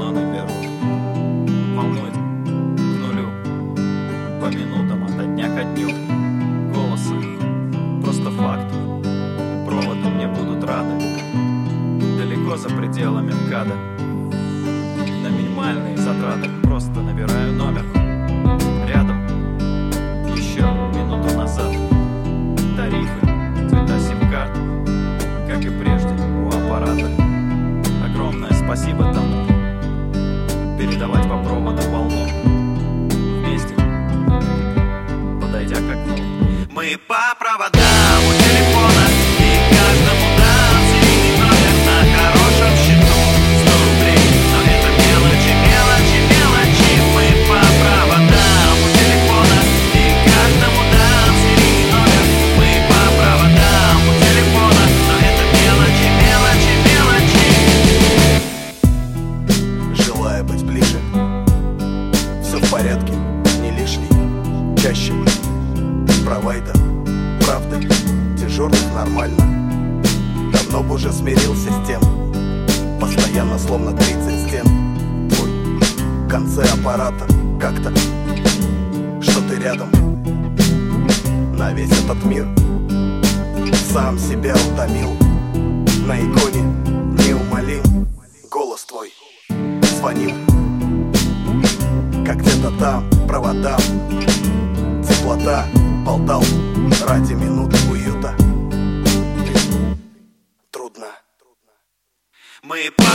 волна наверх, волной к нулю, по минутам от дня ко дню, голосы просто факты, проводы мне будут рады, далеко за пределами МКАДа, на минимальные затраты просто набираю номер, рядом еще минуту назад, тарифы, цвета сим-карт, как и прежде у аппарата. Огромное спасибо тому, передавать по проводам волну, вместе, подойдя к окну. Мы по проводам у телефона, и каждому дам серийный номер на хорошем счету. 100 рублей, но это мелочи, мелочи, мелочи. Мы по проводам у телефона, и каждому дам серийный номер. Мы по проводам у телефона, но это мелочи, мелочи, мелочи. Желаю быть ближе, все в порядке, не лишний, чаще мы. Провайдер, правда, дежурных нормально. Давно бы уже смирился с тем, постоянно словно 30 стен. Твой в конце аппарата как-то, что ты рядом на весь этот мир. Сам себя утомил, на иконе неумолим. Голос твой звонил, как где-то там, провода, теплота. Болтал ради минуты уюта. Трудно. Мы